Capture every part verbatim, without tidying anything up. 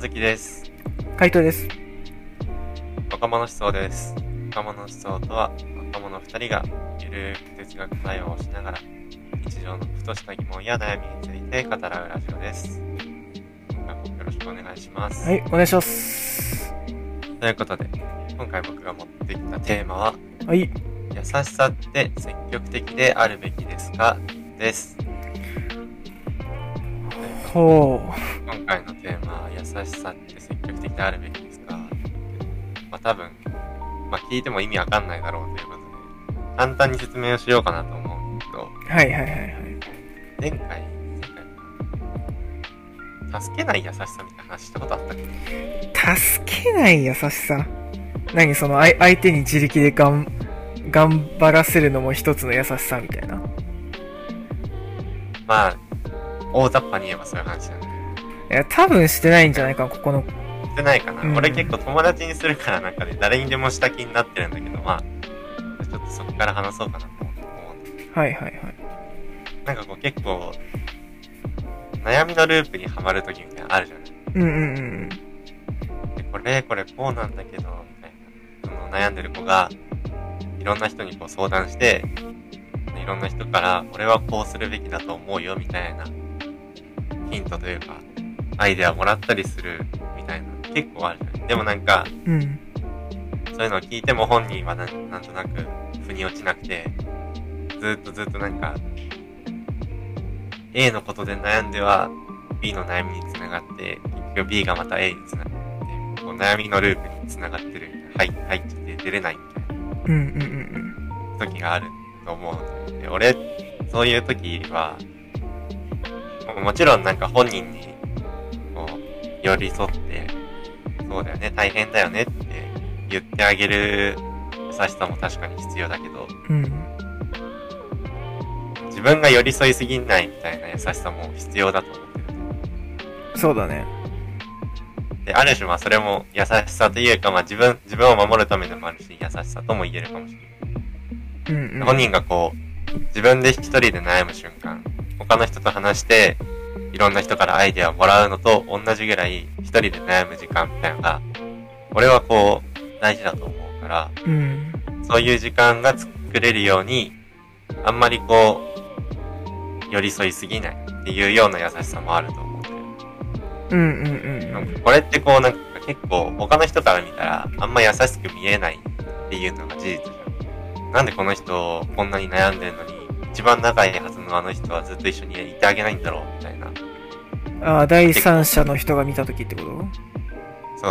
ずきです。かいとです。若者思想です。若者思想とは、若者ふたりがゆるく哲学対話をしながら、日常のふとした疑問や悩みについて語らうラジオです。今回もよろしくお願いします。はい、お願いします。ということで、今回僕が持ってきたテーマは、はい、優しさって積極的であるべきですかです。ほう。今回のテーマは優しさって積極的であるべきですか。まあ多分、まあ聞いても意味わかんないだろうということで、簡単に説明をしようかなと思うんですけど。はいはいはいはい。前回、前回、助けない優しさみたいな話したことあったっけ？助けない優しさ？何そのあい相手に自力でがん頑張らせるのも一つの優しさみたいな。まあ。大雑把に言えばそういう話なんだけど、いや多分してないんじゃないかな。ここのしてないかな、うん、俺結構友達にするからなんかで、ね、誰にでもした気になってるんだけど、まあちょっとそこから話そうかなと思って。はいはいはい。なんかこう結構悩みのループにはまる時みたいなのあるじゃない。うんうんうん。でこれこれこうなんだけどみたいな、その悩んでる子がいろんな人にこう相談して、いろんな人から俺はこうするべきだと思うよみたいなヒントというかアイデアをもらったりするみたいな結構あるじゃない。でもなんか、うん、そういうのを聞いても本人は な, なんとなく腑に落ちなくて、ずっとずっとなんか A のことで悩んでは B の悩みにつながって、結局 B がまた A につながってこう悩みのループにつながってるみたいな、入っちゃって出れないみたいな、うんうんうん、時があると思うので、俺そういう時はもちろんなんか本人にこう寄り添って、そうだよね大変だよねって言ってあげる優しさも確かに必要だけど、うん、自分が寄り添いすぎないみたいな優しさも必要だと思ってる。そうだね。である種まあそれも優しさというか、まあ、自分自分を守るためでもあるし、優しさとも言えるかもしれない、うんうん、本人がこう自分で一人で悩む瞬間、他の人と話していろんな人からアイデアをもらうのと同じぐらい一人で悩む時間みたいなのが俺はこう大事だと思うから、うん、そういう時間が作れるようにあんまりこう寄り添いすぎないっていうような優しさもあると思うんだよ。うんうんうん。なんかこれってこうなんか結構他の人から見たらあんま優しく見えないっていうのが事実じゃん。なんでこの人こんなに悩んでるのに一番仲いいはずのあの人はずっと一緒にいてあげないんだろうみたいな。ああ、第三者の人が見たときってこと？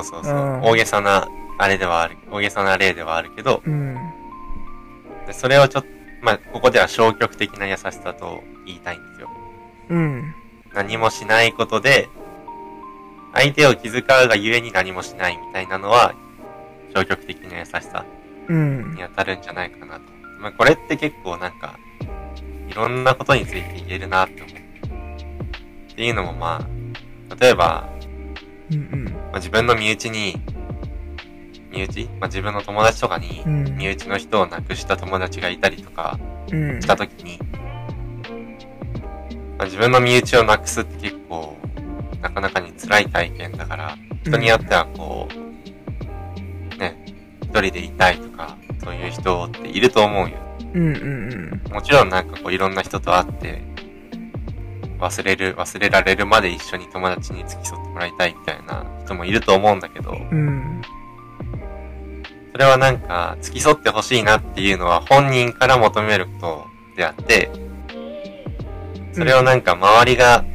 そうそうそう、うん、大げさなあれではある、大げさな例ではあるけど、うん、でそれをちょっと、まあ、ここでは消極的な優しさと言いたいんですよ。うん。何もしないことで相手を気遣うがゆえに何もしないみたいなのは消極的な優しさに当たるんじゃないかなと、うん、まあ、これって結構なんかいろんなことについて言えるなって思う。っていうのもまあ、例えば、うんうん、まあ、自分の身内に、身内、まあ、自分の友達とかに、うん、身内の人を亡くした友達がいたりとかしたときに、うん、まあ、自分の身内をなくすって結構、なかなかに辛い体験だから、人によってはこう、うん、ね、一人でいたいとか、そういう人っていると思うよ。うんうんうん、もちろんなんかこういろんな人と会って忘れる忘れられるまで一緒に友達に付き添ってもらいたいみたいな人もいると思うんだけど、うん、それはなんか付き添ってほしいなっていうのは本人から求めることであって、それをなんか周りが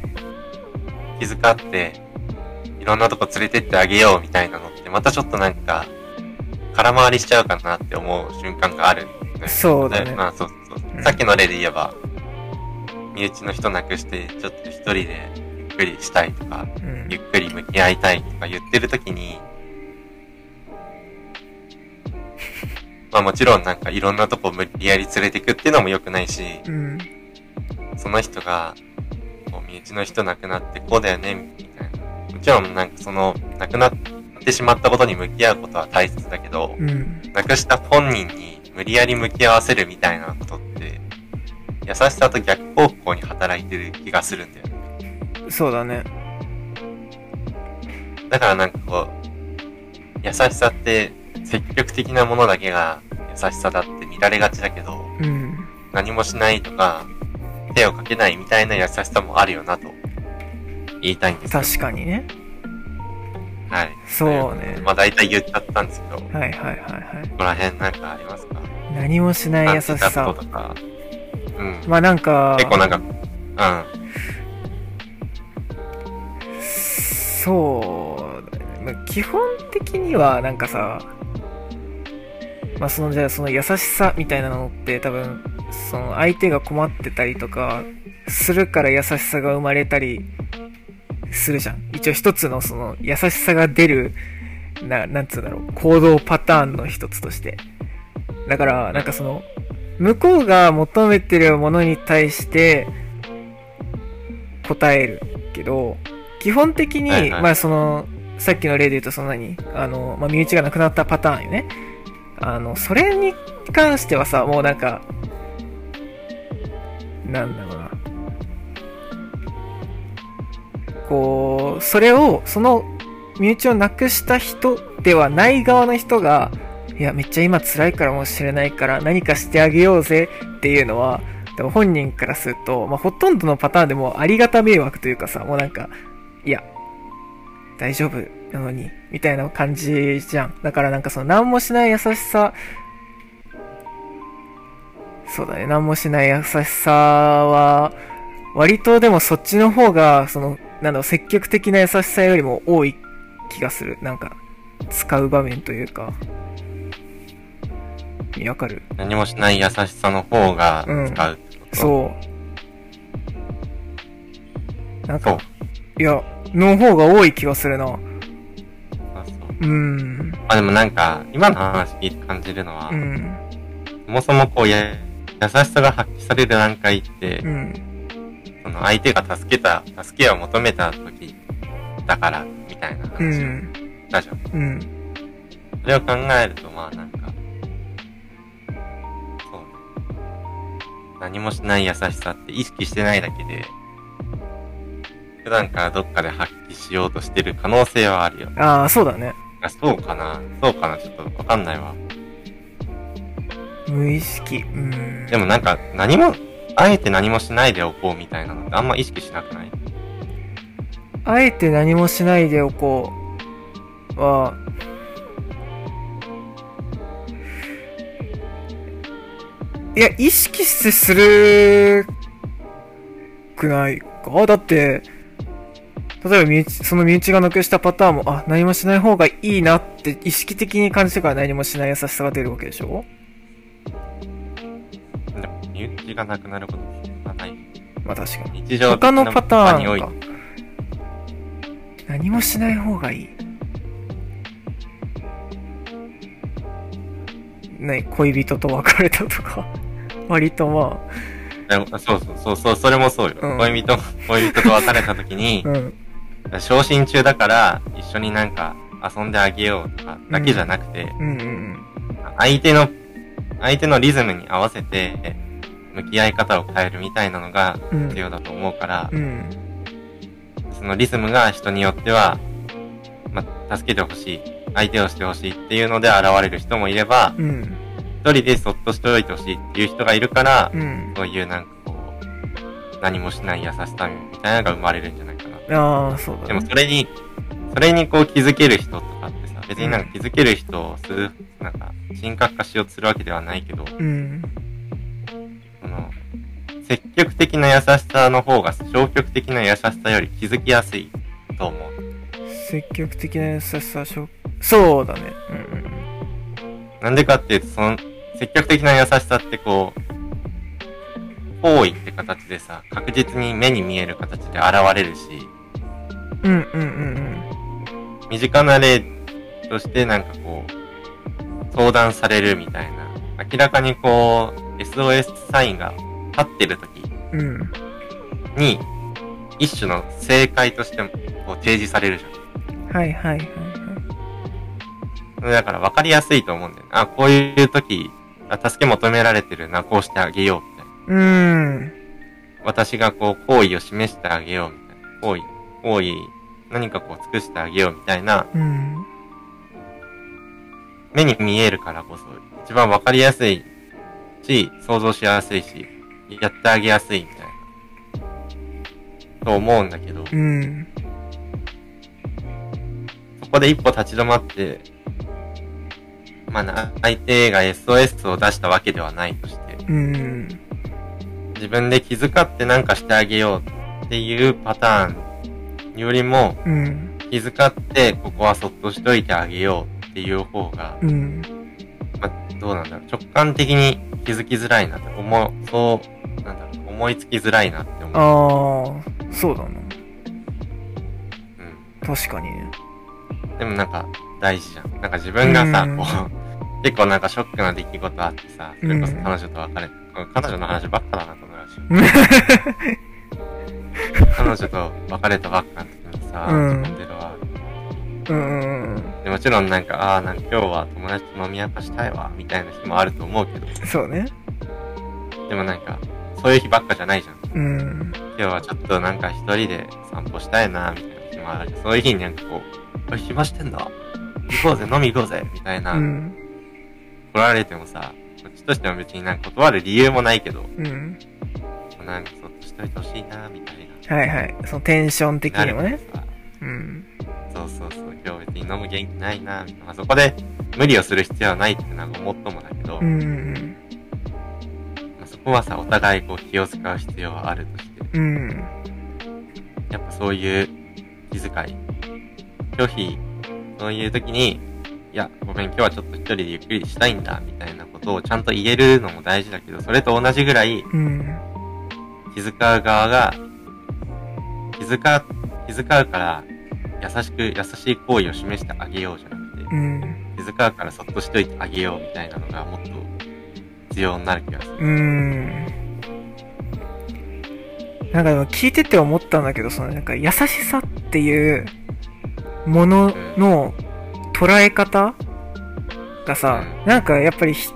気遣っていろんなとこ連れてってあげようみたいなのってまたちょっとなんか空回りしちゃうかなって思う瞬間がある。そうだね。まあそうそうそう、うん。さっきの例で言えば、身内の人なくして、ちょっと一人でゆっくりしたいとか、うん、ゆっくり向き合いたいとか言ってるときに、まあもちろんなんかいろんなとこ無理やり連れてくっていうのも良くないし、うん、その人が、こう身内の人なくなってこうだよね、みたいな。もちろんなんかその、なくなってしまったことに向き合うことは大切だけど、うん、なくした本人に、無理やり向き合わせるみたいなことって優しさと逆方向に働いてる気がするんだよね。そうだね。だからなんかこう、優しさって積極的なものだけが優しさだって見られがちだけど、うん、何もしないとか、手をかけないみたいな優しさもあるよなと言いたいんですけど。確かにね。はい。そうね。まあ大体言っちゃったんですけど。はいはいはいはい。ここら辺なんかありますか？何もしない優しさとか。うん。まあなんか。結構なんか、うん。そう。まあ、基本的にはなんかさ、まあそのじゃあその優しさみたいなのって多分、その相手が困ってたりとかするから優しさが生まれたりするじゃん。一応一つのその優しさが出るな、なんつうんだろう、行動パターンの一つとして。だからなんかその向こうが求めてるものに対して答えるけど、基本的に、はいはい、まあそのさっきの例で言うとそんなにあの、まあ、身内がなくなったパターンよね。あのそれに関してはさ、もうなんかなんだろうな、こうそれをその身内をなくした人ではない側の人が、いやめっちゃ今辛いからもしれないから何かしてあげようぜっていうのは、でも本人からすると、まあ、ほとんどのパターンでもありがた迷惑というかさ、もうなんかいや大丈夫なのにみたいな感じじゃん。だからなんかその何もしない優しさ、そうだね、何もしない優しさは割とでもそっちの方がそのなんだろう、積極的な優しさよりも多い気がする。なんか使う場面というか、わかる？何もしない優しさの方が使うってこと、うん、そうなんかいやの方が多い気がするな。あ、そう。うん。あ、でもなんか今の話聞いて感じるのは、うん、そもそもこうや優しさが発揮される段階って、うん、その相手が助けた助けを求めた時だからみたいな話だじゃん。うん。それを考えるとまあなんかそう、ね、何もしない優しさって意識してないだけで。普段からどっかで発揮しようとしてる可能性はあるよね。ああ、そうだね。そうかな、そうかな、ちょっとわかんないわ。無意識。うん。でもなんか何もあえて何もしないでおこうみたいなのってあんま意識しなくない？あえて何もしないでおこうはあ、いや意識してするくないか。だって。例えば身内、その身内がなくしたパターンも、あ、何もしない方がいいなって意識的に感じてから何もしない優しさが出るわけでしょ？でも身内がなくなることはない。まあ確かに。日常の他のパターンか。何もしない方がいい。ない、恋人と別れたとか、割とまあ。そうそうそう、それもそうよ。うん、恋人、恋人と別れたときに、うん昇進中だから一緒になんか遊んであげようとかだけじゃなくて、うんうんうん、相手の相手のリズムに合わせて向き合い方を変えるみたいなのが必要だと思うから、うんうん、そのリズムが人によっては、まあ、助けてほしい、相手をしてほしいっていうので現れる人もいれば、うん、一人でそっとしておいてほしいっていう人がいるから、うん、そういうなんかこう何もしない優しさみたいなのが生まれるんじゃないかな。あそうだね、でもそれにそれにこう気づける人とかってさ、別になんか気づける人をする、なんか神格化しようとするわけではないけど、うん、その積極的な優しさの方が消極的な優しさより気づきやすいと思う。積極的な優しさ、そうだね、うんうん、なんでかっていうと、その積極的な優しさってこう行為って形でさ、確実に目に見える形で現れるし、うんうんうんうん、身近な例としてなんかこう相談されるみたいな、明らかにこう エスオーエス サインが立ってる時に、うん、一種の正解としてこう提示されるじゃん。はいはいはいはい。だから分かりやすいと思うんだよね。あ、こういう時助け求められてるな、こうしてあげよう。うーん、私がこう、好意を示してあげようみたいな。好意、好意、何かこう尽くしてあげようみたいな、うん、目に見えるからこそ一番わかりやすいし、想像しやすいし、やってあげやすいみたいなと思うんだけど、うん、そこで一歩立ち止まって、まあな、相手が エスオーエス を出したわけではないとして、うん、自分で気遣って何かしてあげようっていうパターンよりも、うん、気遣ってここはそっとしといてあげようっていう方が、うん、まあ、どうなんだろう、直感的に気づきづらいなって思う、そうなんだろう、思いつきづらいなって思う。ああ、そうだな。うん。確かにね。でもなんか大事じゃん。なんか自分がさ、うん、こう結構なんかショックな出来事あってさ、それこそ彼女と別れ、うん、彼女の話ばっかだなこのラジオ。彼女と別れたばっかの時にさ、うん、自分では、うん、でもちろんなんか、ああ、なんか今日は友達と飲み明かしたいわみたいな日もあると思うけど、そうね。でもなんかそういう日ばっかじゃないじゃん。うん、今日はちょっとなんか一人で散歩したいなみたいな日もあるし、そういう日になんかこう、暇してんだ、行こうぜ飲み行こうぜみたいな、うん、来られてもさ、こっちとしても別になんか断る理由もないけど、うん、なんかそっとしといてほしいなみたいな。はいはい、そのテンション的にもね。うん。そうそうそう、今日別に飲む元気ないなみたいな、まあ、そこで無理をする必要はないってなんかもっともだけど、うんうん、まあ、そこはさ、お互いこう気を使う必要はあるとして、うん、やっぱそういう気遣い、拒否、そういう時に、いや、ごめん、今日はちょっと一人でゆっくりしたいんだみたいなことをちゃんと言えるのも大事だけど、それと同じぐらい、うん、気遣う側が気遣う、気遣うから優しく、優しい行為を示してあげようじゃなくて、うん、気遣うからそっとしといてあげようみたいなのがもっと必要になる気がする。うん。なんかでも聞いてて思ったんだけど、そのなんか優しさっていうものの捉え方がさ、うん、なんかやっぱりひ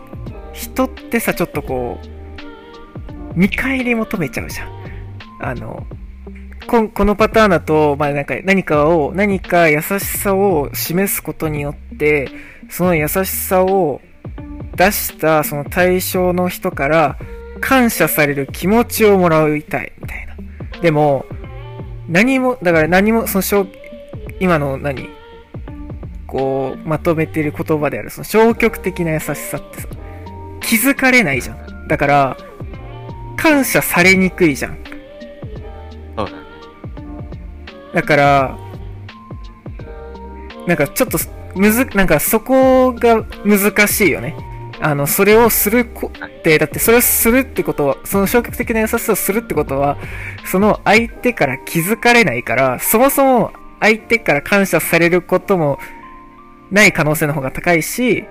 人ってさ、ちょっとこう、見返り求めちゃうじゃん。あの、こ, このパターンだと、まあ、なんか何かを、何か優しさを示すことによって、その優しさを出したその対象の人から感謝される気持ちをもらいたい、みたいな。でも、何も、だから何も、その、今の何こう、まとめてる言葉である、その消極的な優しさってさ、気づかれないじゃん。だから、感謝されにくいじゃん。だから、なんかちょっとむず、なんかそこが難しいよね。あの、それをするこって、だってそれをするってことは、その消極的な優しさをするってことは、その相手から気づかれないから、そもそも相手から感謝されることもない可能性の方が高いし、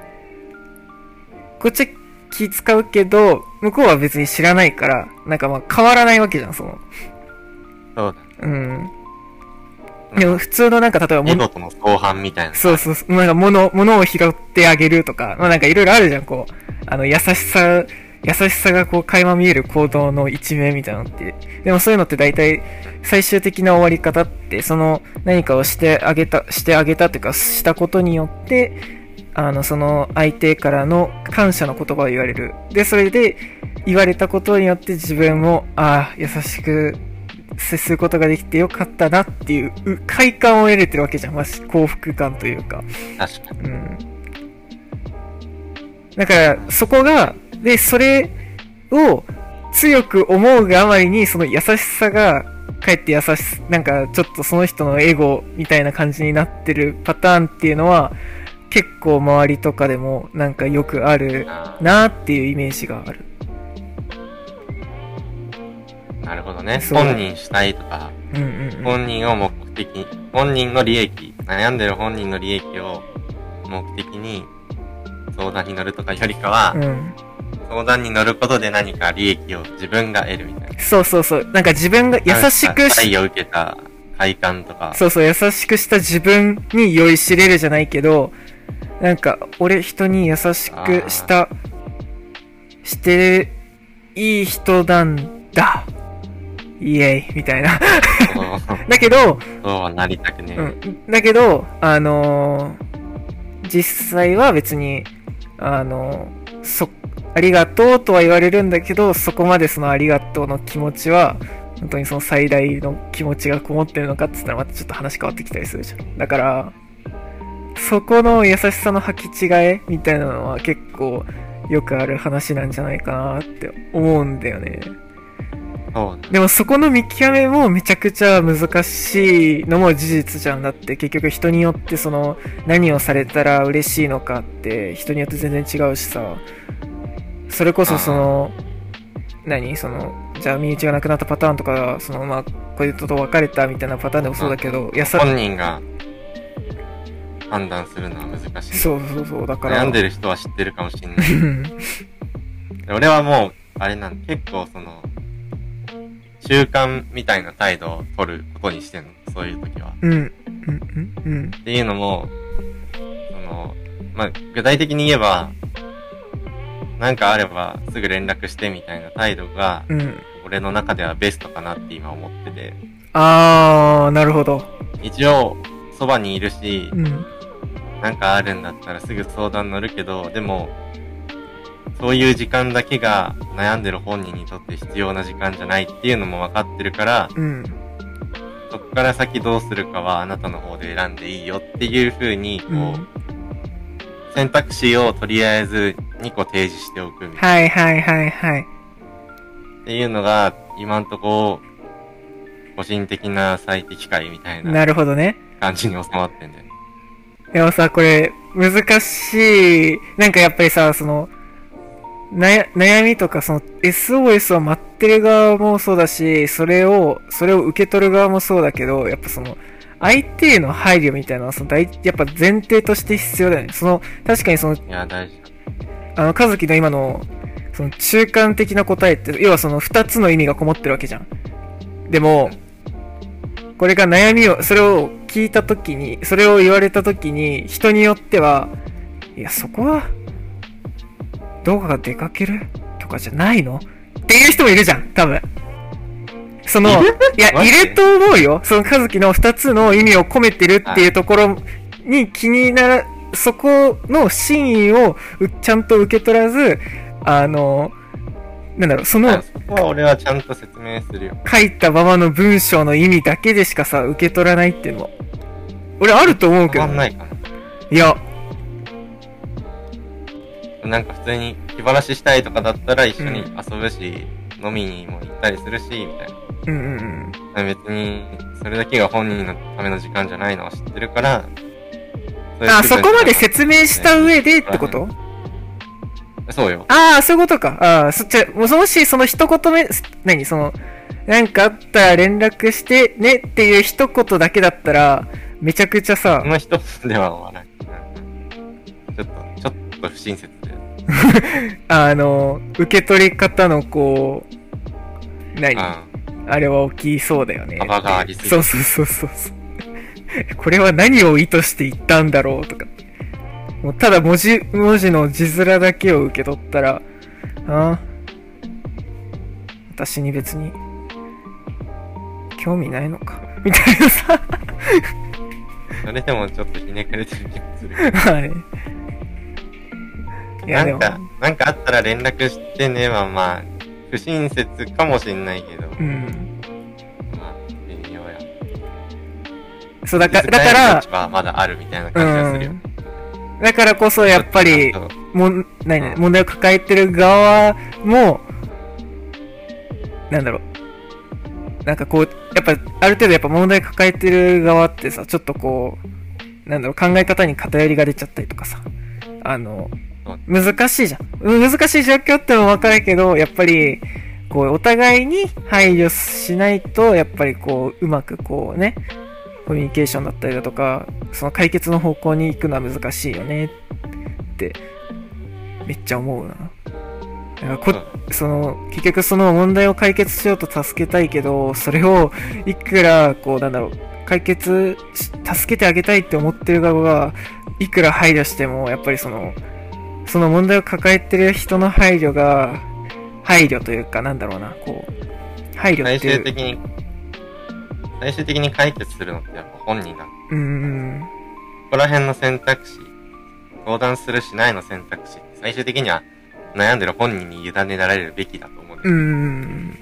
こっちは気使うけど、向こうは別に知らないから、なんかまあ変わらないわけじゃん、その。そうだ。うん。でも普通のなんか例えば物。物との相反みたいな。そうそうそう。なんか物、物を拾ってあげるとか、まあなんかいろいろあるじゃん、こう。あの、優しさ、優しさがこう垣間見える行動の一面みたいなのって。でもそういうのって大体最終的な終わり方って、その何かをしてあげた、してあげたっていうか、したことによって、あの、その相手からの感謝の言葉を言われる。で、それで言われたことによって自分も、ああ、優しく、接することができてよかったなっていう快感を得れてるわけじゃん、まあ、幸福感というか。確かに。うん。だからそこがでそれを強く思うがあまりにその優しさがかえって優しなんかちょっとその人のエゴみたいな感じになってるパターンっていうのは結構周りとかでもなんかよくあるなっていうイメージがある。なるほどね。本人主体とか、うんうんうん、本人を目的に、本人の利益、悩んでる本人の利益を目的に相談に乗るとかよりかは、うん、相談に乗ることで何か利益を自分が得るみたいな。そうそうそう。なんか自分が優しくし、愛を受けた快感とか。そうそう、優しくした自分に酔いしれるじゃないけど、なんか俺人に優しくした、していい人なんだ。イエイみたいなだけど、そうなりたくね、うん、だけどあのー、実際は別にあのー、そありがとうとは言われるんだけど、そこまでそのありがとうの気持ちは本当にその最大の気持ちがこもってるのかって言ったらまたちょっと話変わってきたりするじゃん。だからそこの優しさの履き違えみたいなのは結構よくある話なんじゃないかなって思うんだよね。でもそこの見極めもめちゃくちゃ難しいのも事実じゃん。だって結局人によってその何をされたら嬉しいのかって人によって全然違うしさ、それこそその何そのじゃあ身内がなくなったパターンとか、そのまあ恋人と別れたみたいなパターンでもそうだけど、やさ本人が判断するのは難しい。そうそうそう、だから悩んでる人は知ってるかもしれない俺はもうあれなんで、結構その習慣みたいな態度を取ることにしてんの、そういう時は。うんうんうんうん。っていうのもそのまあ具体的に言えば、なんかあればすぐ連絡してみたいな態度が、うん、俺の中ではベストかなって今思ってて。あー、なるほど。一応そばにいるし、うん、なんかあるんだったらすぐ相談乗るけど、でもそういう時間だけが悩んでる本人にとって必要な時間じゃないっていうのも分かってるから、うん、そこから先どうするかはあなたの方で選んでいいよっていう風にこう、うん、選択肢をとりあえずにこ提示しておくみたいな。はいはいはいはい。っていうのが今んとこ個人的な最適解みたいな。なるほどね。感じに収まってんだよね。でもさ、これ難しい。なんかやっぱりさ、その悩みとかその エスオーエス を待ってる側もそうだし、それをそれを受け取る側もそうだけど、やっぱその相手への配慮みたいなのはその大やっぱ前提として必要だよね。その確かにそのいや大事。あの和樹の今のその中間的な答えって要はそのふたつの意味がこもってるわけじゃん。でもこれが悩みをそれを聞いたときに、それを言われたときに、人によってはいやそこはどこか出かけるとかじゃないのっていう人もいるじゃん、多分。そのいやいると思うよ。その和樹のふたつの意味を込めてるっていうところに気になら、そこの真意をちゃんと受け取らず、あのなんだろう、そのそこは俺はちゃんと説明するよ。書いたままの文章の意味だけでしかさ受け取らないっていうのは俺あると思うけど、変わんないかな。いやなんか普通に気晴らししたいとかだったら一緒に遊ぶし、うん、飲みにも行ったりするしみたいな。うんうんうん。別にそれだけが本人のための時間じゃないのは知ってるから。あ、そこまで説明した上でってこと？ね、そうよ。ああ、そういうことか。ああ、そっちもしその一言目、何そのなんかあったら連絡してねっていう一言だけだったらめちゃくちゃさ。その一言では終わらない。ちょっとちょっと不親切。あの受け取り方のこう何、うん、あれは大きいそうだよね。幅がありすぎる。そうそうそうそうこれは何を意図して言ったんだろうとか、もうただ文字文字の字面だけを受け取ったら、あ、私に別に興味ないのかみたいなさそれでもちょっとひねくれてる気がするはい。なんか、なんかあったら連絡してねはまあ不親切かもしれないけど、うん、まあ微妙や。そうだからだから実はまだあるみたいな感じがするよ、うん。だからこそやっぱりも何、ね、うん、問題を抱えてる側もなんだろう、なんかこうやっぱある程度やっぱ問題抱えてる側ってさ、ちょっとこうなんだろう、考え方に偏りが出ちゃったりとかさ、あの。難しいじゃん。難しい状況っても分かるけど、やっぱりこうお互いに配慮しないと、やっぱりこううまくこうねコミュニケーションだったりだとか、その解決の方向に行くのは難しいよねってめっちゃ思うな。だからこその結局その問題を解決しようと助けたいけど、それをいくらこうなんだろう解決助けてあげたいって思ってる側がいくら配慮しても、やっぱりそのその問題を抱えてる人の配慮が配慮というか、なんだろうな、こう配慮っていう最終的に最終的に解決するのってやっぱ本人なんで、うん、ここら辺の選択肢、相談するしないの選択肢、最終的には悩んでる本人に委ねられるべきだと思うんです、うん、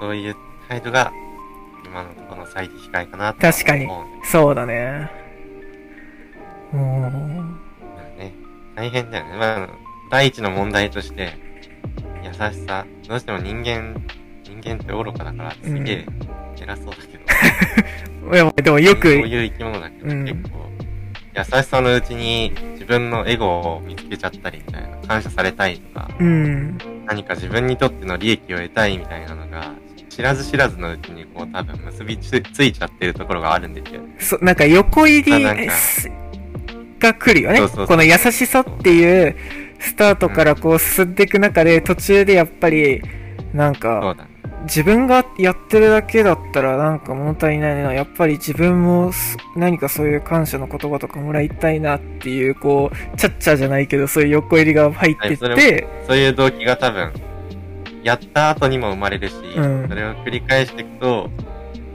そういう態度が今のところの最適解かなって思うんです。確かにそうだね。おー、ね、大変だよね、まあ、第一の問題として優しさ、どうしても人間人間って愚かだからすげえ偉そうだけど、うん、でもよくそういう生き物だけど、うん、結構優しさのうちに自分のエゴを見つけちゃったりみたいな、感謝されたいとか、うん、何か自分にとっての利益を得たいみたいなのが知らず知らずのうちにこう多分結びついちゃってるところがあるんですよね。そう、なんか横入りが来るよね。そうそうそう、この優しさっていうスタートからこう進んでいく中で、うん、途中でやっぱりなんかそうだね、自分がやってるだけだったらなんか物足りないな、やっぱり自分も何かそういう感謝の言葉とかもらいたいなっていう、こうチャッチャじゃないけどそういう横入りが入ってって、はい、そ, そういう動機が多分やった後にも生まれるし、うん、それを繰り返していくと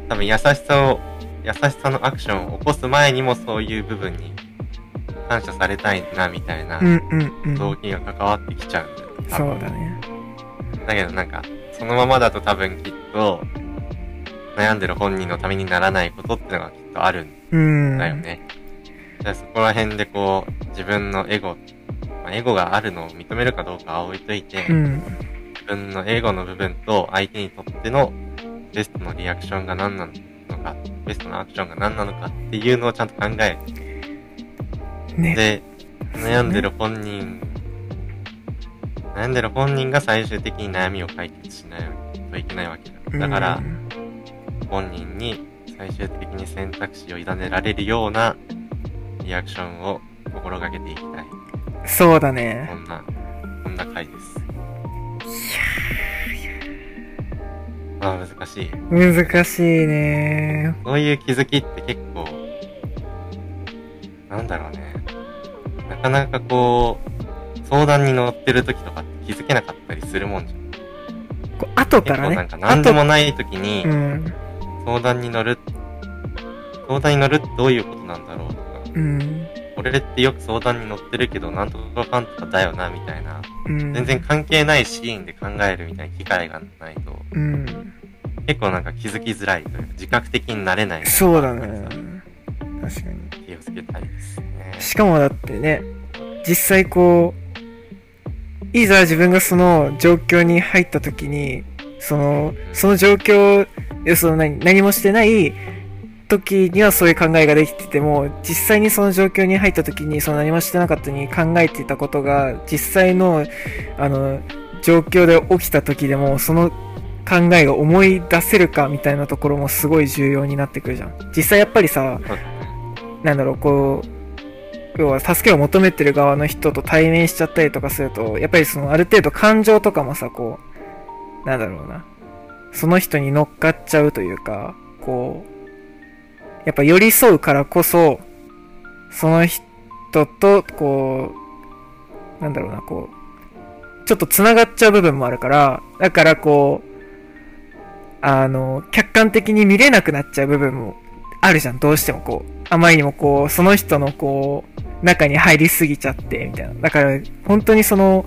多分優しさを優しさのアクションを起こす前にもそういう部分に感謝されたいなみたいな動機が関わってきちゃうんだよ、うんうんうん、そうだね。だけどなんかそのままだと多分きっと悩んでる本人のためにならないことってのがきっとあるんだよね。じゃあそこら辺でこう自分のエゴ、まあ、エゴがあるのを認めるかどうかは置いといて、うん、自分のエゴの部分と相手にとってのベストのリアクションが何なのか、ベストのアクションが何なのかっていうのをちゃんと考える、ね、で悩んでる本人悩んでる本人が最終的に悩みを解決しないといけないわけだ。だから、本人に最終的に選択肢を委ねられるようなリアクションを心がけていきたい。そうだね。こんな、こんな回です。ああ、難しい。難しいね。そういう気づきって結構、なんだろうね。なかなかこう、相談に乗ってる時とかって気づけなかったりするもんじゃん。こう後からね。結構なんか何でもない時に相談に乗る、うん、相談に乗るってどういうことなんだろうとか、うん、俺ってよく相談に乗ってるけどなんとかかんとかだよなみたいな、うん、全然関係ないシーンで考えるみたいな機会がないと、うん、結構なんか気づきづらいというか自覚的になれない。そうだね。確かに気をつけたいですね。しかもだってね、実際こういざ自分がその状況に入った時に、その、その状況、その何、何もしてない時にはそういう考えができてても、実際にその状況に入った時に、その何もしてなかったに考えていたことが、実際の、あの、状況で起きた時でも、その考えが思い出せるかみたいなところもすごい重要になってくるじゃん。実際やっぱりさ、なんだろう、こう、要は助けを求めてる側の人と対面しちゃったりとかすると、やっぱりそのある程度感情とかもさ、こうなんだろうな、その人に乗っかっちゃうというか、こうやっぱ寄り添うからこそ、その人とこうなんだろうな、こうちょっとつながっちゃう部分もあるから、だからこうあの客観的に見れなくなっちゃう部分もあるじゃん、どうしてもこうあまりにもこうその人のこう中に入りすぎちゃってみたいな。だから本当にその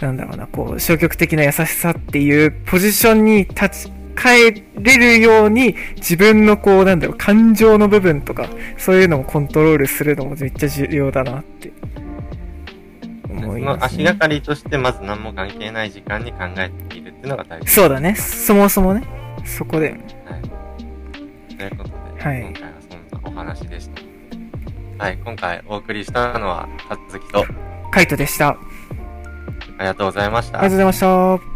なんだろうな、こう消極的な優しさっていうポジションに立ち返れるように、自分のこうなんだろう感情の部分とかそういうのをコントロールするのもめっちゃ重要だなって思いますね。その足がかりとしてまず何も関係ない時間に考えてみるっていうのが大事。そうだね。そもそもね、そこで、はい、ということで、はい、今回はそんなお話でした。はい、今回お送りしたのは、たつきと、カイトでした。ありがとうございました。ありがとうございました。